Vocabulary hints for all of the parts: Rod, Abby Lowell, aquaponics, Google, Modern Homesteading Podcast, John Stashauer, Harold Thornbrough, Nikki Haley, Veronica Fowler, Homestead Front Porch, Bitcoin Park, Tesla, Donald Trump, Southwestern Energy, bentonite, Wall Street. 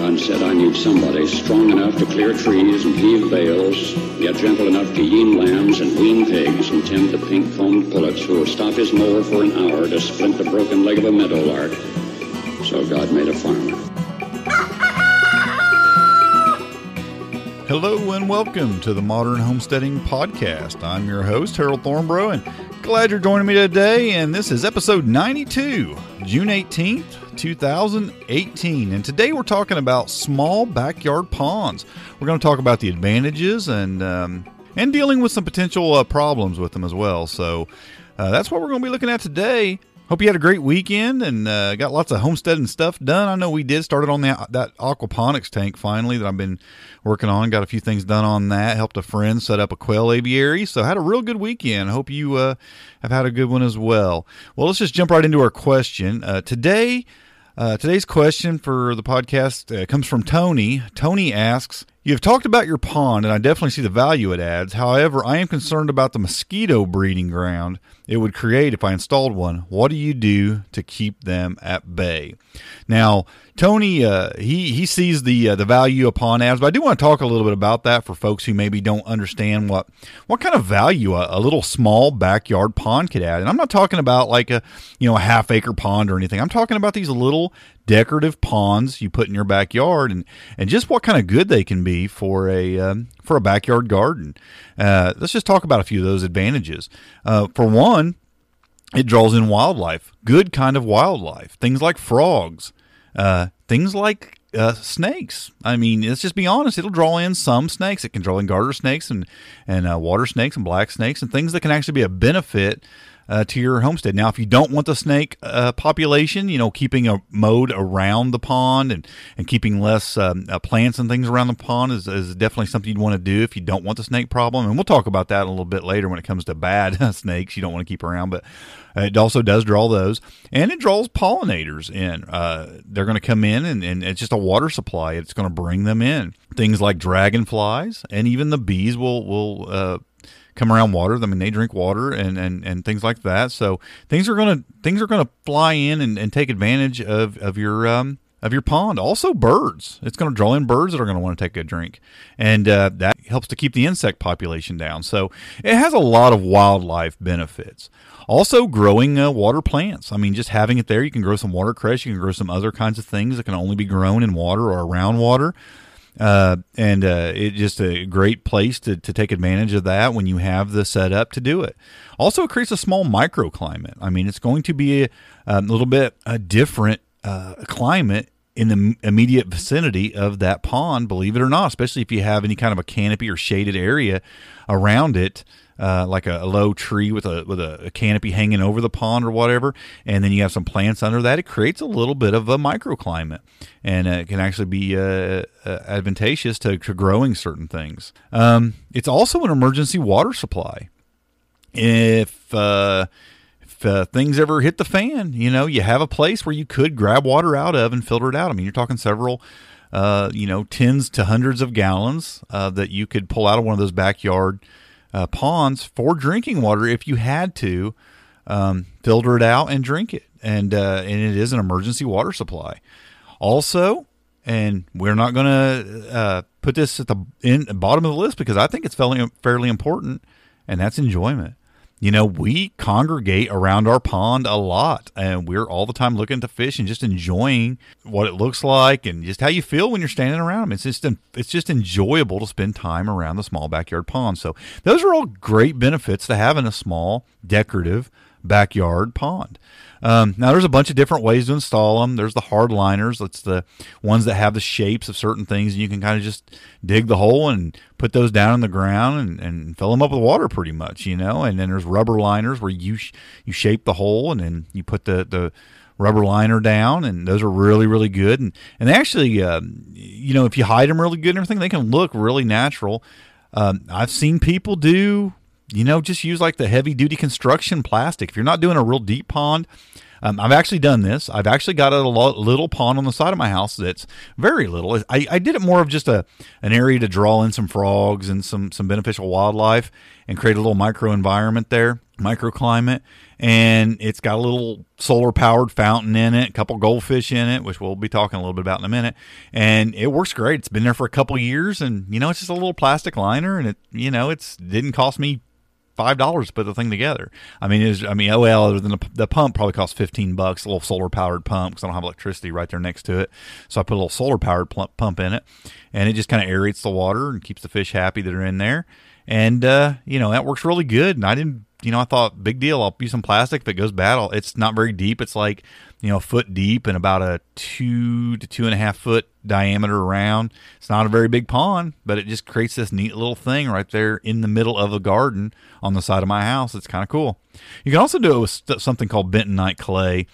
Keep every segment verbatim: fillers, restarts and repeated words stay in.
God said, I need somebody strong enough to clear trees and heave bales, yet gentle enough to yean lambs and wean pigs and tend the pink-combed pullets who will stop his mower for an hour to splint the broken leg of a meadow lark. So God made a farmer. Hello and welcome to the Modern Homesteading Podcast. I'm your host, Harold Thornbrough, and glad you're joining me today. And this is episode ninety-two, June eighteenth, two thousand eighteen. And today we're talking about small backyard ponds. We're going to talk about the advantages and um, and dealing with some potential uh, problems with them as well. So uh, that's what we're going to be looking at today. Hope you had a great weekend and uh, got lots of homesteading stuff done. I know we did. Started on that, that aquaponics tank finally that I've been working on. Got a few things done on that. Helped a friend set up a quail aviary. So had a real good weekend. Hope you uh, have had a good one as well. Well, let's just jump right into our question. Uh, today, uh, today's question for the podcast uh, comes from Tony. Tony asks, you've talked about your pond, and I definitely see the value it adds. However, I am concerned about the mosquito breeding ground it would create if I installed one. What do you do to keep them at bay? Now, Tony, uh, he he sees the uh, the value a pond adds, but I do want to talk a little bit about that for folks who maybe don't understand what what kind of value a, a little small backyard pond could add. And I'm not talking about like a you know a half acre pond or anything. I'm talking about these little decorative ponds you put in your backyard, and and just what kind of good they can be for a um, for a backyard garden. Uh, let's just talk about a few of those advantages. Uh, for one, it draws in wildlife, good kind of wildlife, things like frogs, uh, things like uh, snakes. I mean, let's just be honest, it'll draw in some snakes. It can draw in garter snakes and, and uh, water snakes and black snakes and things that can actually be a benefit Uh, to your homestead. Now, if you don't want the snake uh, population, you know, keeping a mode around the pond and, and keeping less um, uh, plants and things around the pond is, is definitely something you'd want to do if you don't want the snake problem. And we'll talk about that a little bit later when it comes to bad snakes you don't want to keep around, but it also does draw those, and it draws pollinators in. Uh, they're going to come in, and, and it's just a water supply. It's going to bring them in. Things like dragonflies and even the bees will, will, uh, come around water. I mean, they drink water and, and, and things like that. So things are going to, things are going to fly in and, and take advantage of, of your, um, of your pond. Also birds. It's going to draw in birds that are going to want to take a drink. And, uh, that helps to keep the insect population down. So it has a lot of wildlife benefits. Also growing uh, water plants. I mean, just having it there, you can grow some watercress. You can grow some other kinds of things that can only be grown in water or around water. Uh, and, uh, it's just a great place to, to take advantage of that when you have the setup to do it. Also, it creates a small microclimate. I mean, it's going to be a, a little bit a different, uh, climate in the immediate vicinity of that pond, believe it or not, especially if you have any kind of a canopy or shaded area around it. Uh, like a, a low tree with a with a, a canopy hanging over the pond or whatever, and then you have some plants under that. It creates a little bit of a microclimate, and uh, it can actually be uh, uh, advantageous to, to growing certain things. Um, it's also an emergency water supply. If uh, if uh, things ever hit the fan, you know, you have a place where you could grab water out of and filter it out. I mean, you're talking several. Uh, you know, tens to hundreds of gallons uh, that you could pull out of one of those backyard Uh, ponds for drinking water if you had to um, filter it out and drink it, and uh, and it is an emergency water supply. Also, and we're not going to uh, put this at the in, bottom of the list because I think it's fairly fairly important, and that's enjoyment. you know, we congregate around our pond a lot, and we're all the time looking to fish and just enjoying what it looks like and just how you feel when you're standing around them. It's just, it's just enjoyable to spend time around the small backyard pond. So those are all great benefits to having a small decorative backyard pond. Um, now there's a bunch of different ways to install them. There's the hard liners. That's the ones that have the shapes of certain things, and you can kind of just dig the hole and put those down in the ground and, and fill them up with water pretty much, you know. And then there's rubber liners where you sh- you shape the hole and then you put the, the rubber liner down, and those are really, really good. And, and they actually, uh, you know, if you hide them really good and everything, they can look really natural. Um, I've seen people do, you know, just use like the heavy duty construction plastic. If you're not doing a real deep pond, um, I've actually done this. I've actually got a little pond on the side of my house that's very little. I, I did it more of just a an area to draw in some frogs and some, some beneficial wildlife and create a little micro environment there, microclimate. And it's got a little solar powered fountain in it, a couple goldfish in it, which we'll be talking a little bit about in a minute. And it works great. It's been there for a couple years, and, you know, it's just a little plastic liner, and it, you know, it's didn't cost me five dollars to put the thing together. I mean, is I mean, oh well, other than the, the pump probably costs fifteen bucks, a little solar powered pump, because I don't have electricity right there next to it. So I put a little solar powered pump, pump in it, and it just kind of aerates the water and keeps the fish happy that are in there. And, uh, you know, that works really good. And I didn't, you know, I thought, big deal, I'll use some plastic. If it goes bad, I'll, it's not very deep. It's like, you know, a foot deep and about a two to two and a half foot diameter around. It's not a very big pond, but it just creates this neat little thing right there in the middle of a garden on the side of my house. It's kind of cool. You can also do it with st- something called bentonite clay.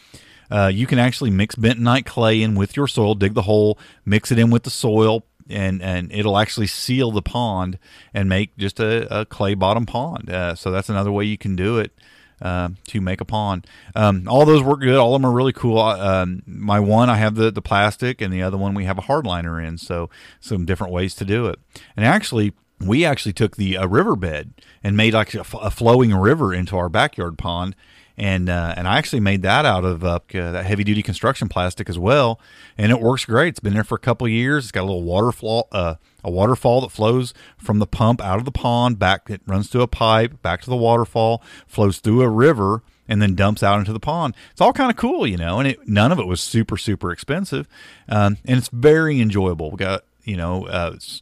Uh, you can actually mix bentonite clay in with your soil, dig the hole, mix it in with the soil, and and it'll actually seal the pond and make just a, a clay bottom pond. Uh, so that's another way you can do it uh, to make a pond. Um, all those work good. All of them are really cool. Um, my one, I have the, the plastic, and the other one we have a hard liner in. So some different ways to do it. And actually, we actually took the uh, riverbed and made like a, f- a flowing river into our backyard pond. And uh, and I actually made that out of uh, that heavy-duty construction plastic as well, and it works great. It's been there for a couple of years. It's got a little waterfall, uh, a waterfall that flows from the pump out of the pond back. It runs through a pipe back to the waterfall, flows through a river, and then dumps out into the pond. It's all kind of cool, you know. And it, none of it was super super expensive, um, and it's very enjoyable. We got you know. Uh, it's,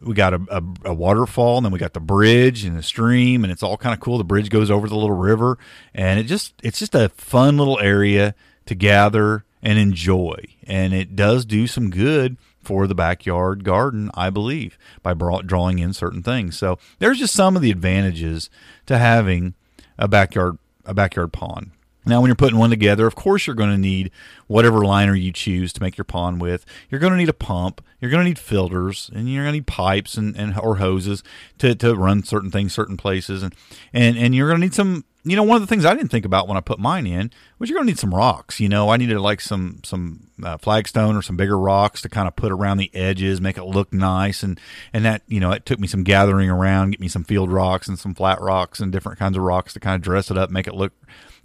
We got a, a, a waterfall, and then we got the bridge and the stream, and it's all kind of cool. The bridge goes over the little river, and it just it's just a fun little area to gather and enjoy. And it does do some good for the backyard garden, I believe, by bra- drawing in certain things. So there's just some of the advantages to having a backyard a backyard pond. Now, when you're putting one together, of course, you're going to need whatever liner you choose to make your pond with. You're going to need a pump. You're going to need filters, and you're going to need pipes and, and or hoses to, to run certain things, certain places. And, and, and you're going to need some, you know, one of the things I didn't think about when I put mine in was you're going to need some rocks. You know, I needed like some, some uh, flagstone or some bigger rocks to kind of put around the edges, make it look nice. And, and that, you know, it took me some gathering around, get me some field rocks and some flat rocks and different kinds of rocks to kind of dress it up, make it look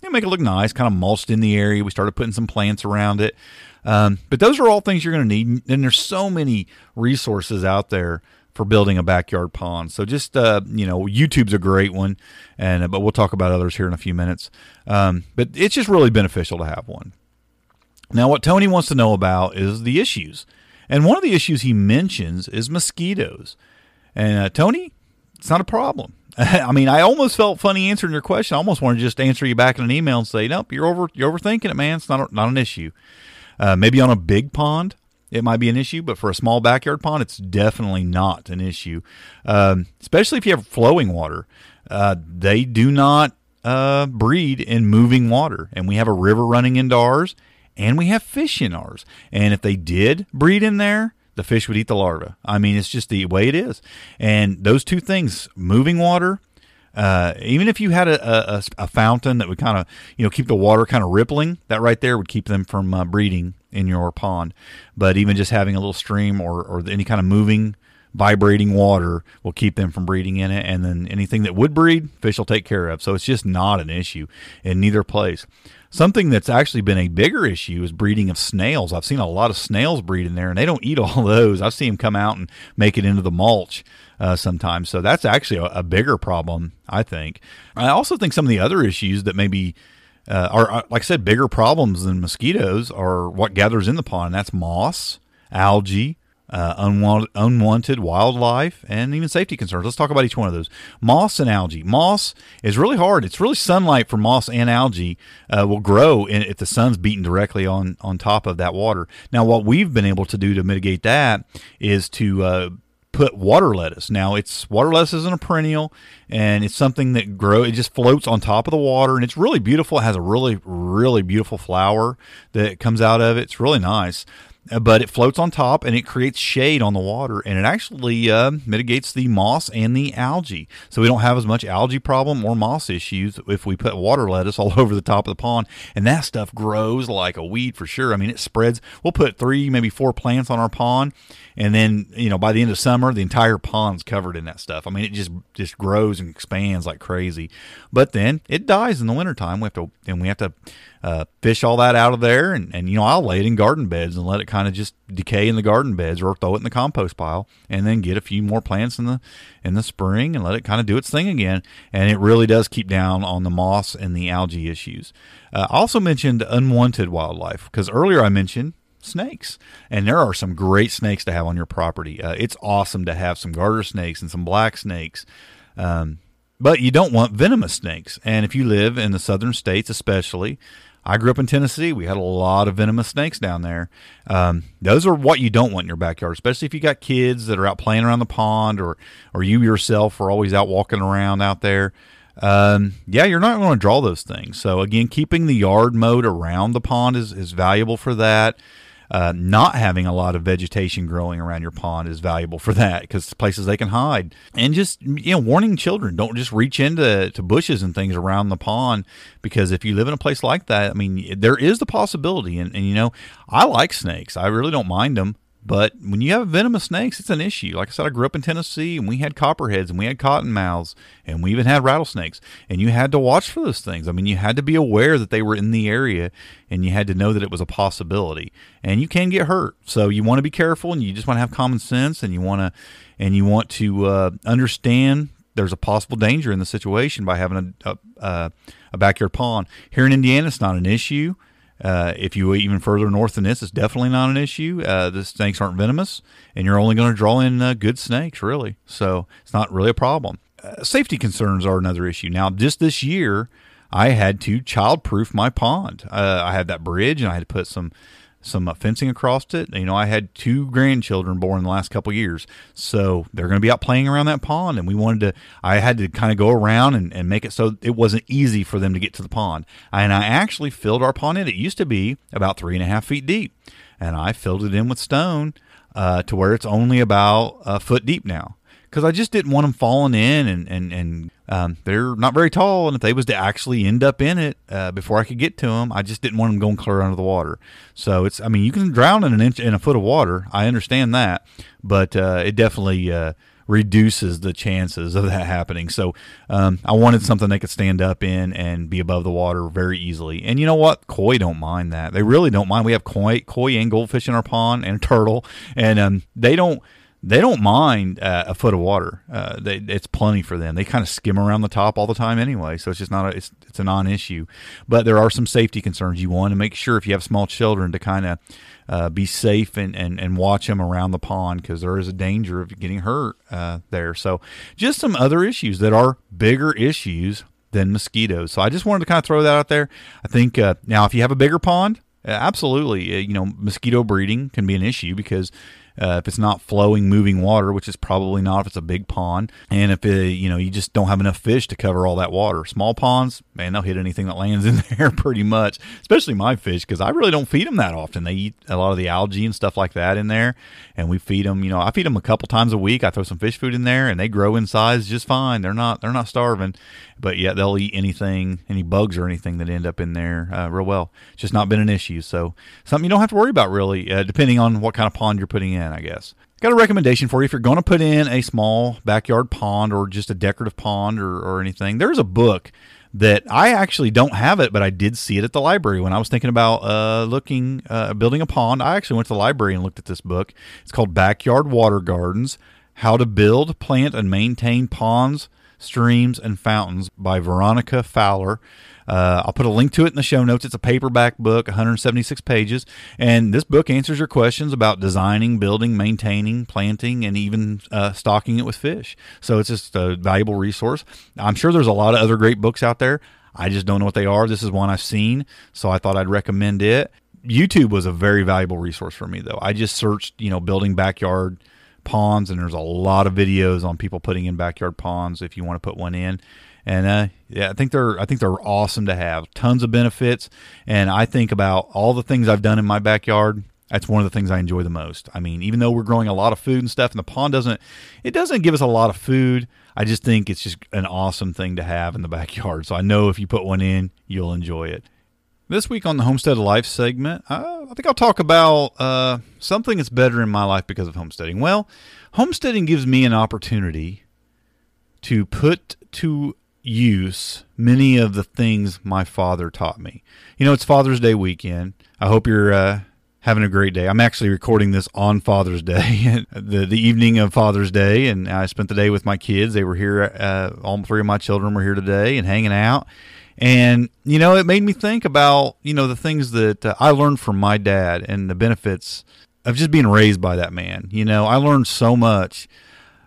You know, make it look nice, kind of mulched in the area. We started putting some plants around it. Um, but those are all things you're going to need. And there's so many resources out there for building a backyard pond. So just, uh, you know, YouTube's a great one. and But we'll talk about others here in a few minutes. Um, but it's just really beneficial to have one. Now, what Tony wants to know about is the issues. And one of the issues he mentions is mosquitoes. And uh, Tony, it's not a problem. I mean, I almost felt funny answering your question. I almost wanted to just answer you back in an email and say, nope, you're over, you're overthinking it, man. It's not, a, not an issue. Uh, maybe on a big pond, it might be an issue, but for a small backyard pond, it's definitely not an issue. Um, especially if you have flowing water, uh, they do not, uh, breed in moving water. And we have a river running into ours, and we have fish in ours. And if they did breed in there, the fish would eat the larva. I mean, it's just the way it is. And those two things, moving water, uh, even if you had a, a, a fountain that would kind of, you know, keep the water kind of rippling, that right there would keep them from uh, breeding in your pond. But even just having a little stream or, or any kind of moving vibrating water will keep them from breeding in it. And then anything that would breed, fish will take care of. So it's just not an issue in neither place. Something that's actually been a bigger issue is breeding of snails. I've seen a lot of snails breed in there, and they don't eat all those. I've seen them come out and make it into the mulch uh, sometimes. So that's actually a, a bigger problem, I think. I also think some of the other issues that maybe uh, are, are, like I said, bigger problems than mosquitoes are what gathers in the pond. That's moss, algae, Uh, unwanted, unwanted wildlife, and even safety concerns. Let's talk about each one of those. Moss and algae. Moss is really hard. It's really sunlight for moss and algae uh, will grow in, if the sun's beating directly on, on top of that water. Now, what we've been able to do to mitigate that is to uh, put water lettuce. Now, it's water lettuce isn't a perennial, and it's something that grows. It just floats on top of the water, and it's really beautiful. It has a really, really beautiful flower that comes out of it. It's really nice. But it floats on top, and it creates shade on the water, and it actually uh, mitigates the moss and the algae. So we don't have as much algae problem or moss issues if we put water lettuce all over the top of the pond, and that stuff grows like a weed for sure. I mean, it spreads. We'll put three, maybe four plants on our pond, and then, you know, by the end of summer, the entire pond's covered in that stuff. I mean, it just, just grows and expands like crazy. But then it dies in the wintertime. We have to, and we have to uh, fish all that out of there, and, and, you know, I'll lay it in garden beds and let it come kind of just decay in the garden beds, or throw it in the compost pile, and then get a few more plants in the in the spring and let it kind of do its thing again. And it really does keep down on the moss and the algae issues. Uh, I also mentioned unwanted wildlife, because earlier I mentioned snakes, and there are some great snakes to have on your property. Uh, it's awesome to have some garter snakes and some black snakes. Um, but you don't want venomous snakes. And if you live in the southern states especially, I grew up in Tennessee. We had a lot of venomous snakes down there. Um, those are what you don't want in your backyard, especially if you got kids that are out playing around the pond, or or you yourself are always out walking around out there. Um, yeah, you're not going to draw those things. So again, keeping the yard mowed around the pond is, is valuable for that. Uh, not having a lot of vegetation growing around your pond is valuable for that, because places they can hide. And just, you know, warning children, don't just reach into to bushes and things around the pond, because if you live in a place like that, I mean, there is the possibility. And, and you know, I like snakes. I really don't mind them. But when you have venomous snakes, it's an issue. Like I said, I grew up in Tennessee, and we had copperheads, and we had cottonmouths, and we even had rattlesnakes. And you had to watch for those things. I mean, you had to be aware that they were in the area, and you had to know that it was a possibility. And you can get hurt, so you want to be careful, and you just want to have common sense, and you want to, and you want to uh, understand there's a possible danger in the situation by having a a, a backyard pond. Here in Indiana, it's not an issue. Uh, if you even further north than this, it's definitely not an issue. Uh, the snakes aren't venomous, and you're only going to draw in uh, good snakes, really. So it's not really a problem. Uh, safety concerns are another issue. Now, just this year, I had to childproof my pond. Uh, I had that bridge, and I had to put some some uh, fencing across it. You know, I had two grandchildren born in the last couple of years, so they're going to be out playing around that pond. And we wanted to, I had to kind of go around and, and make it so it wasn't easy for them to get to the pond. And I actually filled our pond in. It used to be about three and a half feet deep, and I filled it in with stone uh, to where it's only about a foot deep now, because I just didn't want them falling in, and, and, and um, they're not very tall. And if they was to actually end up in it uh, before I could get to them, I just didn't want them going clear under the water. So it's, I mean, you can drown in an inch in a foot of water. I understand that, but uh, it definitely uh, reduces the chances of that happening. So um, I wanted something they could stand up in and be above the water very easily. And you know what? Koi don't mind that. They really don't mind. We have koi, koi and goldfish in our pond, and a turtle, and um, they don't, They don't mind uh, a foot of water. Uh, they, it's plenty for them. They kind of skim around the top all the time anyway, so it's just not a, it's it's a non-issue. But there are some safety concerns. You want to make sure if you have small children to kind of uh, be safe and, and, and watch them around the pond, because there is a danger of getting hurt uh, there. So just some other issues that are bigger issues than mosquitoes. So I just wanted to kind of throw that out there. I think uh, now if you have a bigger pond, absolutely, uh, you know, mosquito breeding can be an issue, because Uh, if it's not flowing, moving water, which is probably not if it's a big pond, and if it, you know, you just don't have enough fish to cover all that water. Small ponds, man, they'll hit anything that lands in there pretty much, especially my fish, because I really don't feed them that often. They eat a lot of the algae and stuff like that in there, and we feed them. You know, I feed them a couple times a week. I throw some fish food in there, and they grow in size just fine. They're not they're not starving, but yet they'll eat anything, any bugs or anything that end up in there uh, real well. It's just not been an issue. So something you don't have to worry about really, uh, depending on what kind of pond you're putting in, I guess. Got a recommendation for you. If you're going to put in a small backyard pond or just a decorative pond or, or anything, there's a book that I actually don't have it, but I did see it at the library when I was thinking about uh, looking, uh, building a pond. I actually went to the library and looked at this book. It's called Backyard Water Gardens, How to Build, Plant, and Maintain Ponds, Streams, and Fountains by Veronica Fowler. Uh, I'll put a link to it in the show notes. It's a paperback book, one hundred seventy-six pages. And this book answers your questions about designing, building, maintaining, planting, and even uh, stocking it with fish. So it's just a valuable resource. I'm sure there's a lot of other great books out there. I just don't know what they are. This is one I've seen, so I thought I'd recommend it. YouTube was a very valuable resource for me, though. I just searched, you know, building backyard ponds, and there's a lot of videos on people putting in backyard ponds if you want to put one in. And uh, yeah, I think they're I think they're awesome to have. Tons of benefits, and I think about all the things I've done in my backyard. That's one of the things I enjoy the most. I mean, even though we're growing a lot of food and stuff, and the pond doesn't, it doesn't give us a lot of food. I just think it's just an awesome thing to have in the backyard. So I know if you put one in, you'll enjoy it. This week on the Homestead Life segment, I, I think I'll talk about uh, something that's better in my life because of homesteading. Well, homesteading gives me an opportunity to put to use many of the things my father taught me. You know, it's Father's Day weekend. I hope you're uh, having a great day. I'm actually recording this on Father's Day, the the evening of Father's Day, and I spent the day with my kids. They were here. Uh, all three of my children were here today and hanging out. And, you know, it made me think about, you know, the things that uh, I learned from my dad and the benefits of just being raised by that man. You know, I learned so much.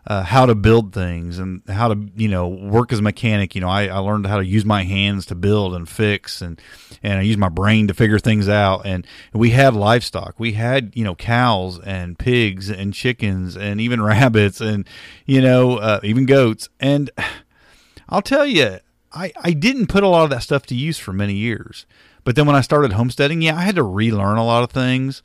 Uh, how to build things and how to, you know, work as a mechanic. You know, I, I learned how to use my hands to build and fix, and, and I use my brain to figure things out. And we had livestock. We had, you know, cows and pigs and chickens and even rabbits and, you know, uh, even goats. And I'll tell you, I, I didn't put a lot of that stuff to use for many years. But then when I started homesteading, yeah, I had to relearn a lot of things.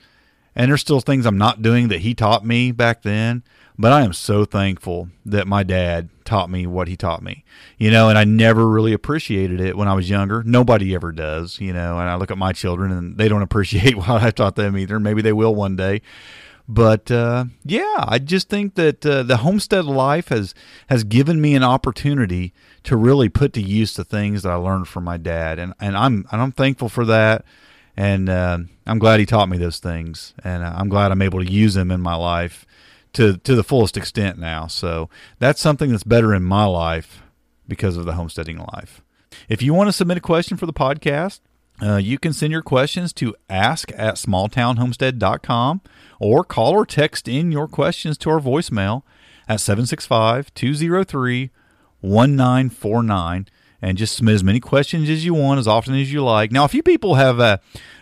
And there's still things I'm not doing that he taught me back then. But I am so thankful that my dad taught me what he taught me, you know, and I never really appreciated it when I was younger. Nobody ever does, you know, and I look at my children and they don't appreciate what I taught them either. Maybe they will one day. But, uh, yeah, I just think that uh, the homestead life has, has given me an opportunity to really put to use the things that I learned from my dad. And, and I'm, and I'm thankful for that. And uh, I'm glad he taught me those things. And I'm glad I'm able to use them in my life to to the fullest extent now. So that's something that's better in my life because of the homesteading life. If you want to submit a question for the podcast, uh, you can send your questions to ask at smalltownhomestead dot com or call or text in your questions to our voicemail at seven six five, two oh three, one nine four nine. And just submit as many questions as you want, as often as you like. Now, a few people have uh,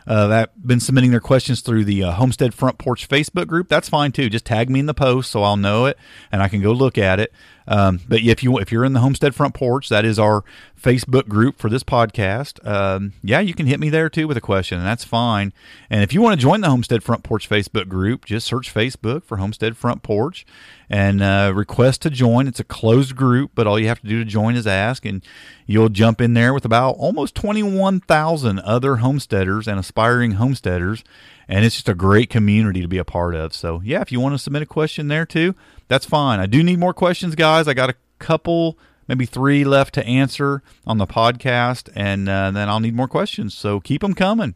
uh, been submitting their questions through the uh, Homestead Front Porch Facebook group. That's fine, too. Just tag me in the post so I'll know it and I can go look at it. Um, but if, you, if you're in the Homestead Front Porch, that is our Facebook group for this podcast. Um, yeah, you can hit me there, too, with a question, and that's fine. And if you want to join the Homestead Front Porch Facebook group, just search Facebook for Homestead Front Porch and uh, request to join. It's a closed group, but all you have to do to join is ask, and you'll jump in there with about almost twenty-one thousand other homesteaders and aspiring homesteaders, and it's just a great community to be a part of. So, yeah, if you want to submit a question there too, that's fine. I do need more questions, guys. I got a couple, maybe three left to answer on the podcast, and uh, then I'll need more questions. So keep them coming.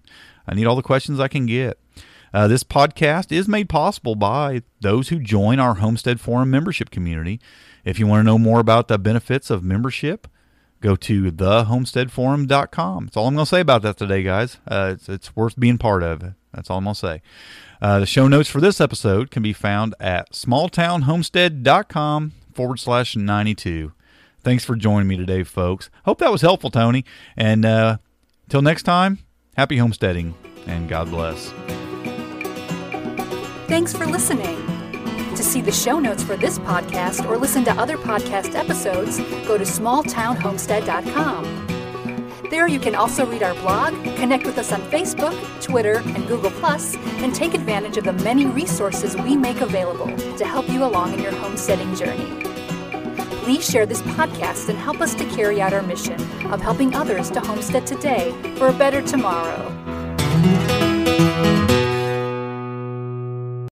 I need all the questions I can get. Uh, this podcast is made possible by those who join our Homestead Forum membership community. If you want to know more about the benefits of membership, go to the homestead forum dot com. That's all I'm going to say about that today, guys. Uh, it's, it's worth being part of. That's all I'm going to say. Uh, the show notes for this episode can be found at smalltownhomestead.com forward slash 92. Thanks for joining me today, folks. Hope that was helpful, Tony. And uh, till next time, happy homesteading and God bless. Thanks for listening. To see the show notes for this podcast or listen to other podcast episodes, go to small town homestead dot com. There you can also read our blog, connect with us on Facebook, Twitter, and Google plus, and take advantage of the many resources we make available to help you along in your homesteading journey. Please share this podcast and help us to carry out our mission of helping others to homestead today for a better tomorrow.